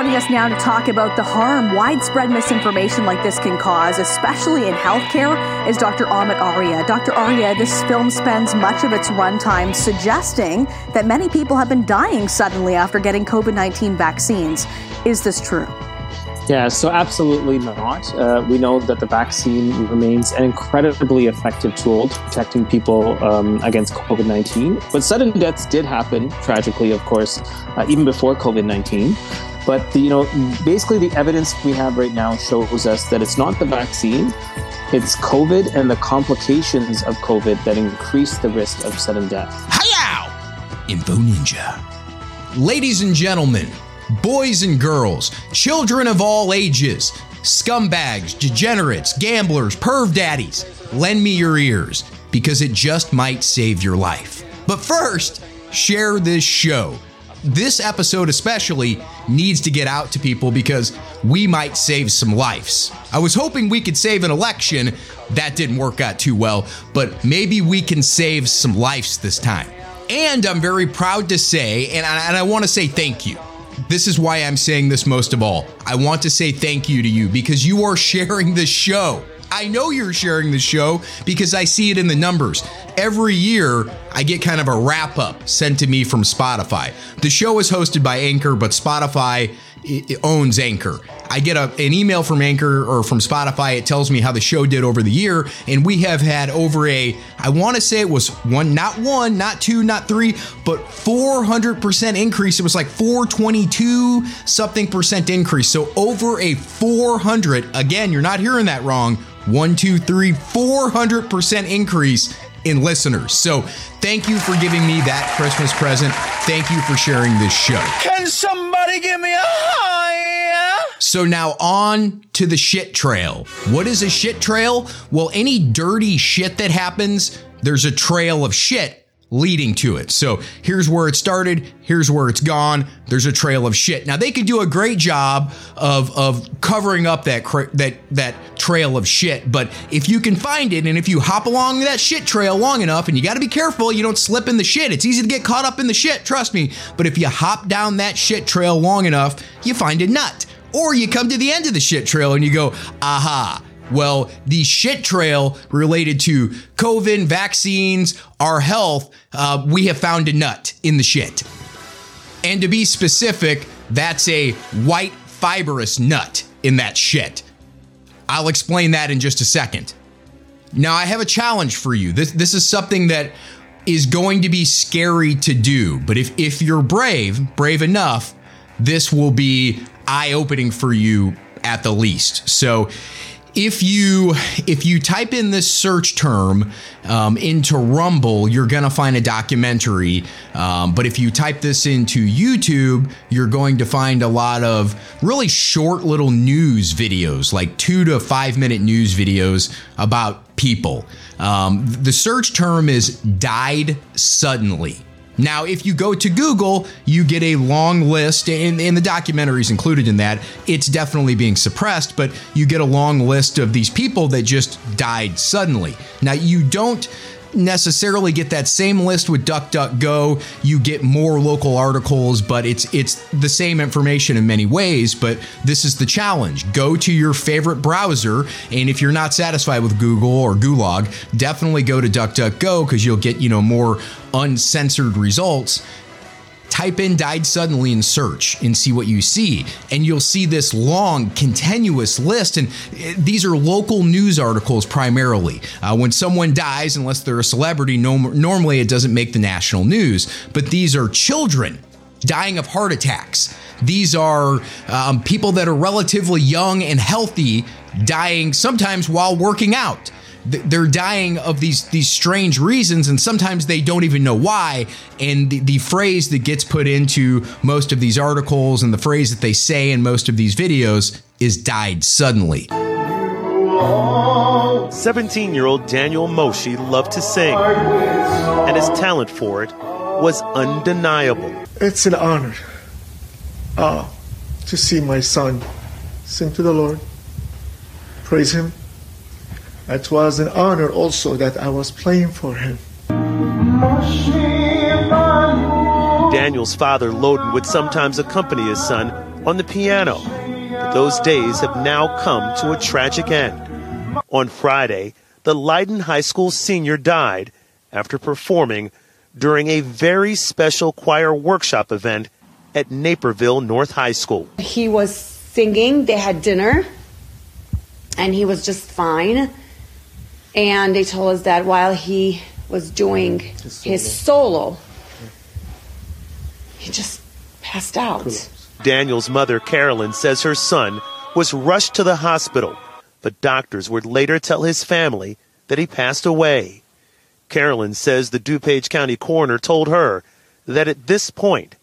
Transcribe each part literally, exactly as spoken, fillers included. Joining us now to talk about the harm widespread misinformation like this can cause, especially in healthcare, is Doctor Amit Arya. Doctor Arya, this film spends much of its runtime suggesting that many people have been dying suddenly after getting covid nineteen vaccines. Is this true? Yeah, so absolutely not. Uh, we know that the vaccine remains an incredibly effective tool to protecting people um, against covid nineteen. But sudden deaths did happen, tragically, of course, uh, even before covid nineteen. But, the, you know, basically the evidence we have right now shows us that it's not the vaccine, it's COVID and the complications of COVID that increase the risk of sudden death. Hi-yow! Info Ninja. Ladies and gentlemen, boys and girls, children of all ages, scumbags, degenerates, gamblers, perv daddies, lend me your ears because it just might save your life. But first, share this show. This episode especially needs to get out to people because we might save some lives. I was hoping we could save an election. That didn't work out too well, but maybe we can save some lives this time. And I'm very proud to say, and I, and I want to say thank you. This is why I'm saying this most of all. I want to say thank you to you because you are sharing this show. I know you're sharing the show because I see it in the numbers. Every year, I get kind of a wrap-up sent to me from Spotify. The show is hosted by Anchor, but Spotify owns Anchor. I get a, an email from Anchor or from Spotify. It tells me how the show did over the year, and we have had over a, I want to say it was one, not one, not two, not three, but four hundred percent increase. It was like four twenty-two something percent increase. So over a four hundred, again, you're not hearing that wrong, one, two, three, four hundred percent increase in listeners. So thank you for giving me that Christmas present. Thank you for sharing this show. Can somebody give me a high? So now on to the shit trail. What is a shit trail? Well, any dirty shit that happens, there's a trail of shit leading to it. So here's where it started. Here's where it's gone. There's a trail of shit. Now they could do a great job of of covering up that cra- that that trail of shit, but if you can find it and if you hop along that shit trail long enough, and you got to be careful, you don't slip in the shit. It's easy to get caught up in the shit, trust me. But if you hop down that shit trail long enough, you find a nut, or you come to the end of the shit trail and you go, aha. Well, the shit trail related to COVID, vaccines, our health, uh, we have found a nut in the shit. And to be specific, that's a white fibrous nut in that shit. I'll explain that in just a second. Now, I have a challenge for you. This this is something that is going to be scary to do. But if, if you're brave, brave enough, this will be eye-opening for you at the least. So If you if you type in this search term um, into Rumble, you're going to find a documentary. Um, but if you type this into YouTube, you're going to find a lot of really short little news videos, like two to five minute news videos about people. Um, the search term is Died Suddenly. Now, if you go to Google, you get a long list, and, and the documentary is included in that. It's definitely being suppressed, but you get a long list of these people that just died suddenly. Now, you don't necessarily get that same list with DuckDuckGo. You get more local articles, but it's it's the same information in many ways. But this is the challenge. Go to your favorite browser, and if you're not satisfied with Google or Gulag, definitely go to DuckDuckGo because you'll get, you know, more uncensored results. Type in Died Suddenly in search and see what you see. And you'll see this long, continuous list. And these are local news articles primarily. Uh, when someone dies, unless they're a celebrity, no, normally it doesn't make the national news. But these are children dying of heart attacks. These are um, people that are relatively young and healthy dying sometimes while working out. They're dying of these these strange reasons, and sometimes they don't even know why. And the, the phrase that gets put into most of these articles and the phrase that they say in most of these videos is died suddenly. seventeen-year-old Daniel Moshi loved to sing, and his talent for it was undeniable. It's an honor uh, to see my son sing to the Lord, praise him. It was an honor also that I was playing for him. Daniel's father, Loden, would sometimes accompany his son on the piano, but those days have now come to a tragic end. On Friday, the Leiden High School senior died after performing during a very special choir workshop event at Naperville North High School. He was singing, they had dinner, and he was just fine. And they told us that while he was doing his solo, his solo he just passed out. Cool. Daniel's mother, Carolyn, says her son was rushed to the hospital, but doctors would later tell his family that he passed away. Carolyn says the DuPage County coroner told her that at this point,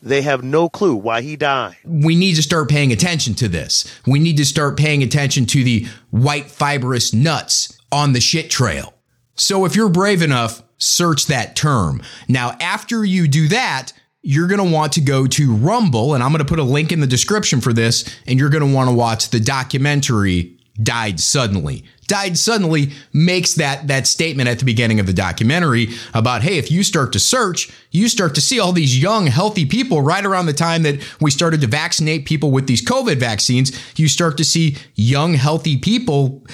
they have no clue why he died. We need to start paying attention to this. We need to start paying attention to the white fibrous nuts on the shit trail. So if you're brave enough, search that term. Now, after you do that, you're going to want to go to Rumble, and I'm going to put a link in the description for this, and you're going to want to watch the documentary Died Suddenly. Died Suddenly makes that that statement at the beginning of the documentary about, hey, if you start to search, you start to see all these young, healthy people right around the time that we started to vaccinate people with these COVID vaccines. You start to see young, healthy people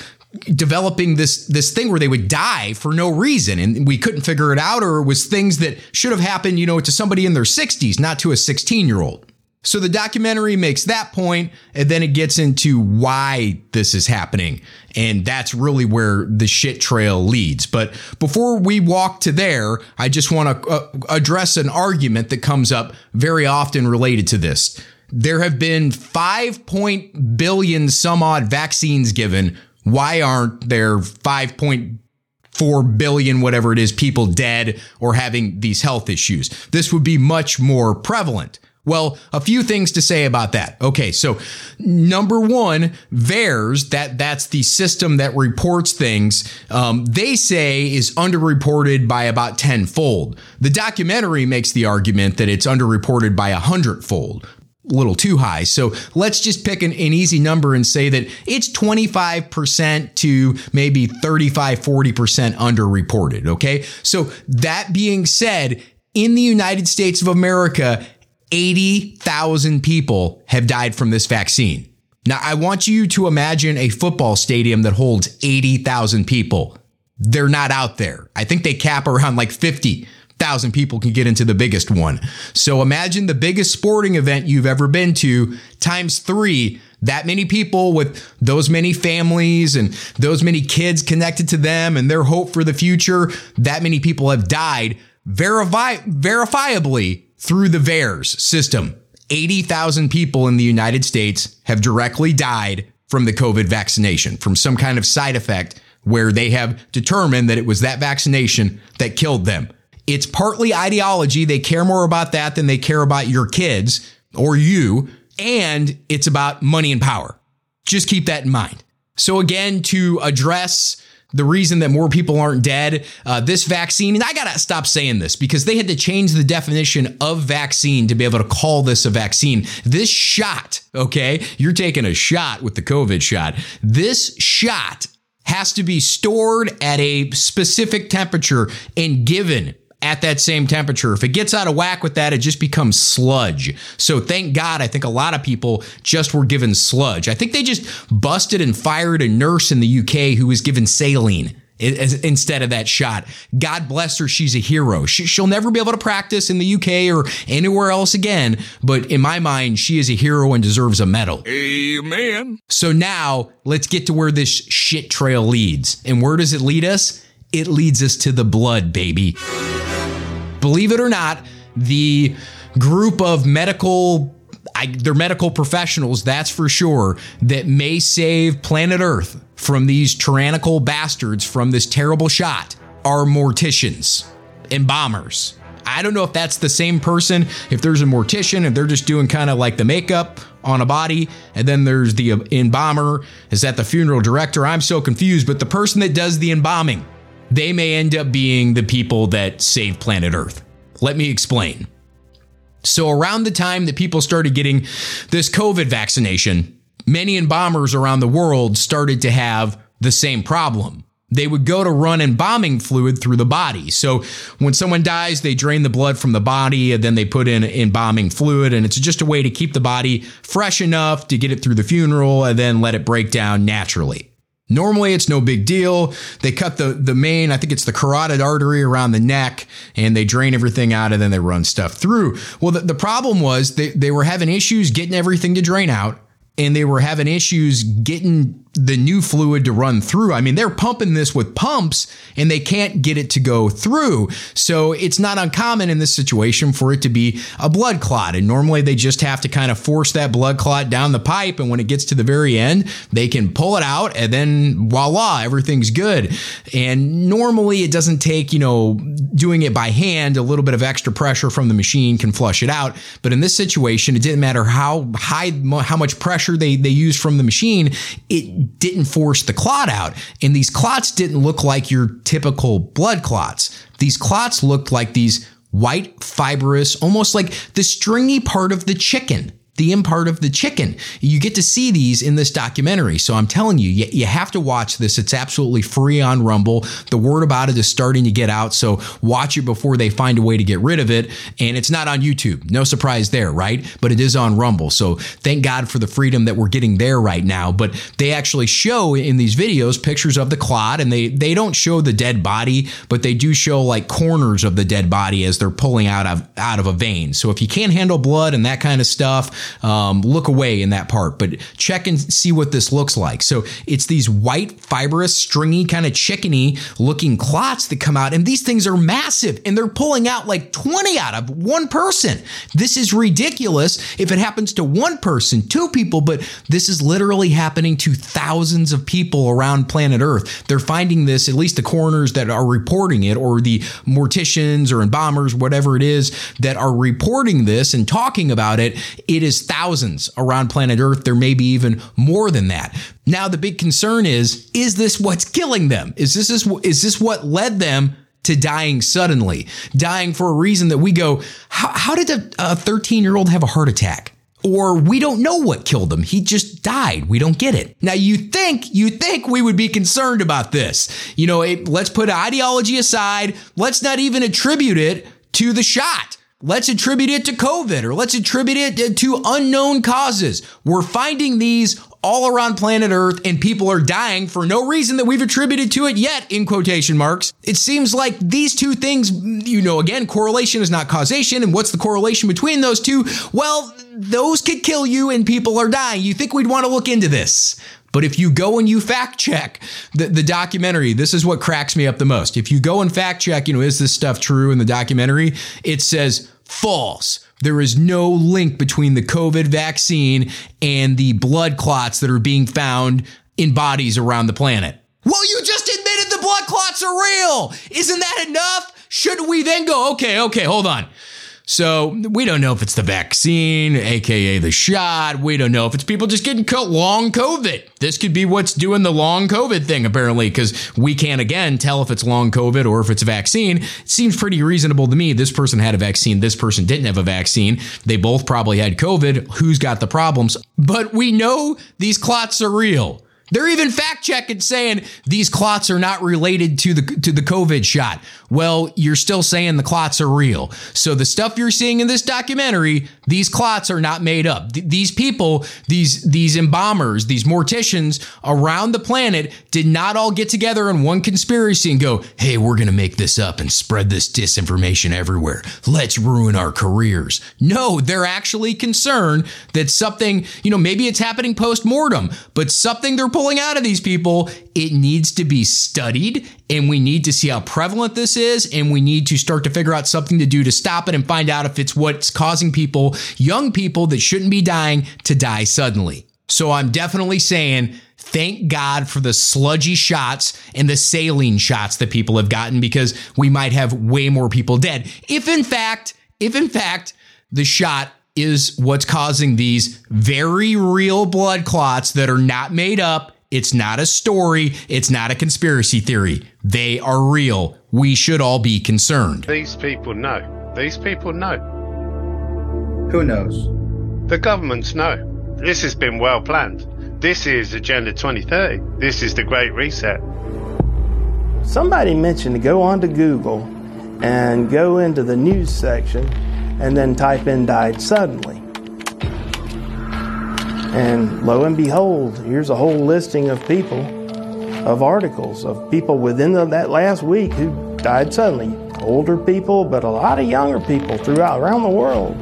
developing this this thing where they would die for no reason. And we couldn't figure it out, or it was things that should have happened, you know, to somebody in their sixties, not to a sixteen-year-old. So the documentary makes that point, and then it gets into why this is happening. And that's really where the shit trail leads. But before we walk to there, I just want to uh, address an argument that comes up very often related to this. There have been five point billion some odd vaccines given. Why aren't there five point four billion, whatever it is, people dead or having these health issues? This would be much more prevalent. Well, a few things to say about that. Okay, so number one, VAERS, that, that's the system that reports things, um, they say is underreported by about tenfold. The documentary makes the argument that it's underreported by a hundredfold, a little too high. So let's just pick an, an easy number and say that it's twenty-five percent to maybe thirty-five, forty percent underreported, okay? So that being said, in the United States of America, eighty thousand people have died from this vaccine. Now, I want you to imagine a football stadium that holds eighty thousand people. They're not out there. I think they cap around like fifty thousand people can get into the biggest one. So imagine the biggest sporting event you've ever been to times three, that many people with those many families and those many kids connected to them and their hope for the future. That many people have died verifi- verifiably through the VAERS system. eighty thousand people in the United States have directly died from the COVID vaccination, from some kind of side effect where they have determined that it was that vaccination that killed them. It's partly ideology. They care more about that than they care about your kids or you. And it's about money and power. Just keep that in mind. So again, to address the reason that more people aren't dead, uh, this vaccine, and I gotta stop saying this because they had to change the definition of vaccine to be able to call this a vaccine. This shot, okay, you're taking a shot with the COVID shot. This shot has to be stored at a specific temperature and given at that same temperature. If it gets out of whack with that, it just becomes sludge. So thank God, I think a lot of people just were given sludge. I think they just busted and fired a nurse in the U K who was given saline instead of that shot. God bless her. She's a hero. She'll never be able to practice in the U K or anywhere else again. But in my mind, she is a hero and deserves a medal. Amen. So now let's get to where this shit trail leads. And where does it lead us? It leads us to the blood, baby. Believe it or not, the group of medical, I, they're medical professionals, that's for sure, that may save planet Earth from these tyrannical bastards from this terrible shot are morticians and bombers. I don't know if that's the same person, if there's a mortician and they're just doing kind of like the makeup on a body, and then there's the embalmer. Is that the funeral director? I'm so confused, but the person that does the embalming, they may end up being the people that save planet Earth. Let me explain. So around the time that people started getting this COVID vaccination, many embalmers around the world started to have the same problem. they would go to run and bombing fluid through the body. So when someone dies, they drain the blood from the body and then they put in, in bombing fluid. And it's just a way to keep the body fresh enough to get it through the funeral and then let it break down naturally. Normally, it's no big deal. They cut the, the main, I think it's the carotid artery around the neck, and they drain everything out and then they run stuff through. Well, the, the problem was they, they were having issues getting everything to drain out. And they were having issues getting the new fluid to run through. I mean, they're pumping this with pumps and they can't get it to go through. So it's not uncommon in this situation for it to be a blood clot. And normally they just have to kind of force that blood clot down the pipe. And when it gets to the very end, they can pull it out and then voila, everything's good. And normally it doesn't take, you know, doing it by hand, a little bit of extra pressure from the machine can flush it out. But in this situation, it didn't matter how high, how much pressure They, they used from the machine, it didn't force the clot out. And these clots didn't look like your typical blood clots. These clots looked like these white, fibrous, almost like the stringy part of the chicken, the end part of the chicken. You get to see these in this documentary. So I'm telling you, you, you have to watch this. It's absolutely free on Rumble. The word about it is starting to get out. So watch it before they find a way to get rid of it. And it's not on YouTube. No surprise there, right? But it is on Rumble. So thank God for the freedom that we're getting there right now. But they actually show in these videos pictures of the clot, and they, they don't show the dead body, but they do show like corners of the dead body as they're pulling out of, out of a vein. So if you can't handle blood and that kind of stuff, Um, look away in that part, but check and see what this looks like. So it's these white, fibrous, stringy, kind of chickeny looking clots that come out. And these things are massive and they're pulling out like twenty out of one person. This is ridiculous. If it happens to one person, two people, but this is literally happening to thousands of people around planet Earth. They're finding this, at least the coroners that are reporting it, or the morticians or embalmers, whatever it is that are reporting this and talking about it. It is thousands around planet Earth. There may be even more than that. Now, the big concern is, is this what's killing them? Is this, is, is this what led them to dying suddenly? Dying for a reason that we go, how, how did a thirteen-year-old have a heart attack? Or we don't know what killed him. He just died. We don't get it. Now, you think, you think we would be concerned about this. You know, it, let's put ideology aside. Let's not even attribute it to the shot. Let's attribute it to COVID, or let's attribute it to unknown causes. We're finding these all around planet Earth, and people are dying for no reason that we've attributed to it yet, in quotation marks. It seems like these two things, you know, again, correlation is not causation. And what's the correlation between those two? Well, those could kill you and people are dying. You think we'd want to look into this? But if you go and you fact check the, the documentary, this is what cracks me up the most. If you go and fact check, you know, is this stuff true in the documentary? It says false. There is no link between the COVID vaccine and the blood clots that are being found in bodies around the planet. Well, you just admitted the blood clots are real. Isn't that enough? Shouldn't we then go, okay, okay, hold on. So we don't know if it's the vaccine, A K A the shot. We don't know if it's people just getting long COVID. This could be what's doing the long COVID thing, apparently, because we can't, again, tell if it's long COVID or if it's a vaccine. It seems pretty reasonable to me. This person had a vaccine. This person didn't have a vaccine. They both probably had COVID. Who's got the problems? But we know these clots are real. They're even fact checking, saying these clots are not related to the to the COVID shot. Well, you're still saying the clots are real. So the stuff you're seeing in this documentary, these clots are not made up. Th- these people, these these embalmers, these morticians around the planet did not all get together in one conspiracy and go, hey, we're going to make this up and spread this disinformation everywhere. Let's ruin our careers. No, they're actually concerned that something, you know, maybe it's happening post-mortem, but something they're pulling out of these people, it needs to be studied, and we need to see how prevalent this is, and we need to start to figure out something to do to stop it and find out if it's what's causing people, young people that shouldn't be dying, to die suddenly. So I'm definitely saying thank God for the sludgy shots and the saline shots that people have gotten, because we might have way more people dead. If in fact, if in fact, the shot is what's causing these very real blood clots that are not made up. It's not a story. It's not a conspiracy theory. They are real. We should all be concerned. These people know. These people know. Who knows? The governments know. This has been well planned. This is Agenda twenty thirty. This is the Great Reset. Somebody mentioned to go onto Google and go into the news section and then type in Died Suddenly. And lo and behold, here's a whole listing of people, of articles, of people within the, that last week who died suddenly. Older people, but a lot of younger people throughout, around the world.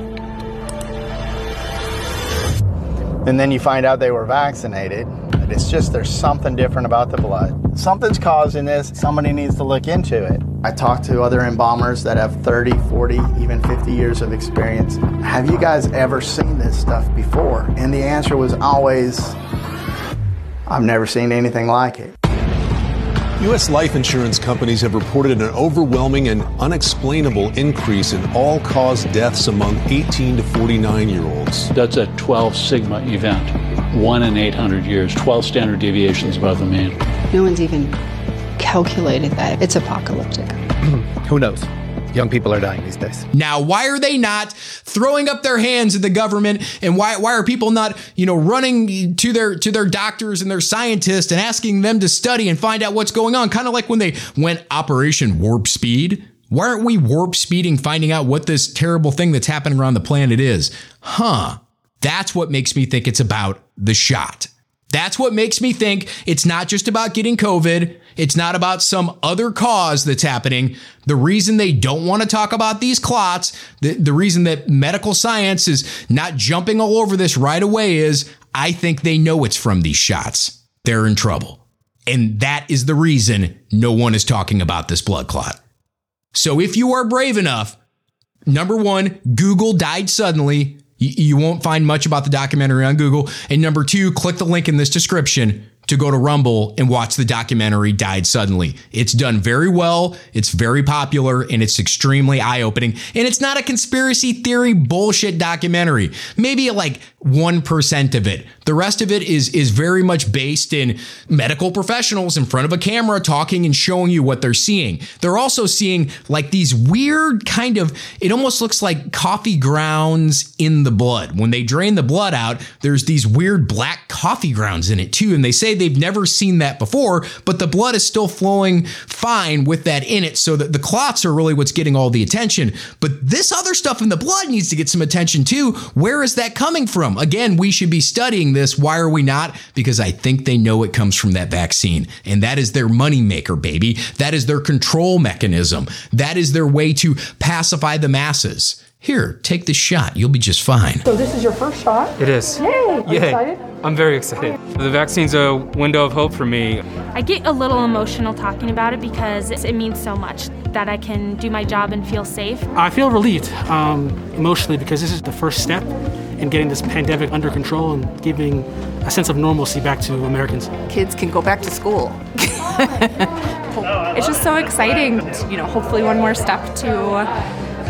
And then you find out they were vaccinated. It's just there's something different about the blood. Something's causing this. Somebody needs to look into it. I talked to other embalmers that have thirty, forty, even fifty years of experience. Have you guys ever seen this stuff before? And the answer was always, I've never seen anything like it. U S life insurance companies have reported an overwhelming and unexplainable increase in all-cause deaths among eighteen to forty-nine-year-olds. That's a twelve sigma event, one in eight hundred years, twelve standard deviations above the mean. No one's even calculated that. It's apocalyptic. Who knows? Young people are dying these days. Now, why are they not throwing up their hands at the government? And why why are people not, you know, running to their to their doctors and their scientists and asking them to study and find out what's going on? Kind of like when they went Operation Warp Speed. Why aren't we warp speeding, finding out what this terrible thing that's happening around the planet is? Huh. That's what makes me think it's about the shot. That's what makes me think it's not just about getting COVID. It's not about some other cause that's happening. The reason they don't want to talk about these clots, the, the reason that medical science is not jumping all over this right away is I think they know it's from these shots. They're in trouble. And that is the reason no one is talking about this blood clot. So if you are brave enough, number one, Google Died Suddenly. You won't find much about the documentary on Google. And number two, click the link in this description to go to Rumble and watch the documentary Died Suddenly. It's done very well. It's very popular and it's extremely eye-opening. And it's not a conspiracy theory bullshit documentary. Maybe like one percent of it. The rest of it is, is very much based in medical professionals in front of a camera talking and showing you what they're seeing. They're also seeing like these weird kind of, it almost looks like coffee grounds in the blood. When they drain the blood out, there's these weird black coffee grounds in it too. And they say they've never seen that before, but the blood is still flowing fine with that in it. So that the clots are really what's getting all the attention. But this other stuff in the blood needs to get some attention too. Where is that coming from? Again, we should be studying this. Why are we not? Because I think they know it comes from that vaccine. And that is their moneymaker, baby. That is their control mechanism. That is their way to pacify the masses. Here, take the shot. You'll be just fine. So this is your first shot? It is. Yay! Are you excited? I'm very excited. The vaccine's a window of hope for me. I get a little emotional talking about it because it means so much that I can do my job and feel safe. I feel relieved um, emotionally because this is the first step in getting this pandemic under control and giving a sense of normalcy back to Americans. Kids can go back to school. It's just so exciting. You know, hopefully one more step to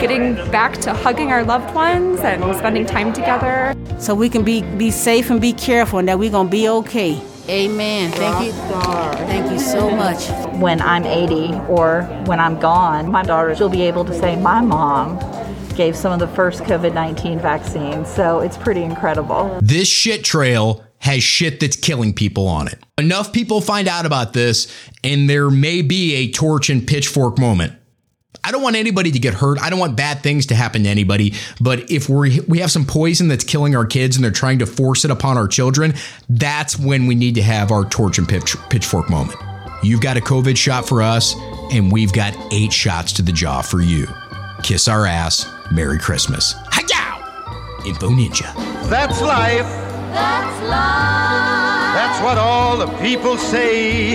getting back to hugging our loved ones and spending time together. So we can be, be safe and be careful and that we're going to be okay. Amen. Thank you. Thank you so much. When I'm eighty or when I'm gone, my daughter, she'll be able to say, my mom gave some of the first COVID nineteen vaccines. So it's pretty incredible. This shit trail has shit that's killing people on it. Enough people find out about this and there may be a torch and pitchfork moment. I don't want anybody to get hurt. I don't want bad things to happen to anybody. But if we we have some poison that's killing our kids and they're trying to force it upon our children, that's when we need to have our torch and pitch, pitchfork moment. You've got a COVID shot for us, and we've got eight shots to the jaw for you. Kiss our ass. Merry Christmas. Hi-yow! Info Ninja. That's life. That's life. That's what all the people say.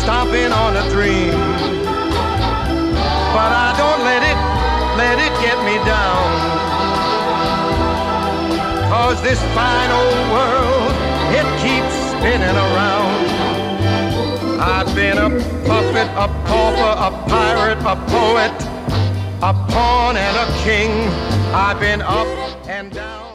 stomping on a dream. But I don't let it, let it get me down. Cause this fine old world, it keeps spinning around. I've been a puppet, a pauper, a pirate, a poet, a pawn and a king. I've been up and down.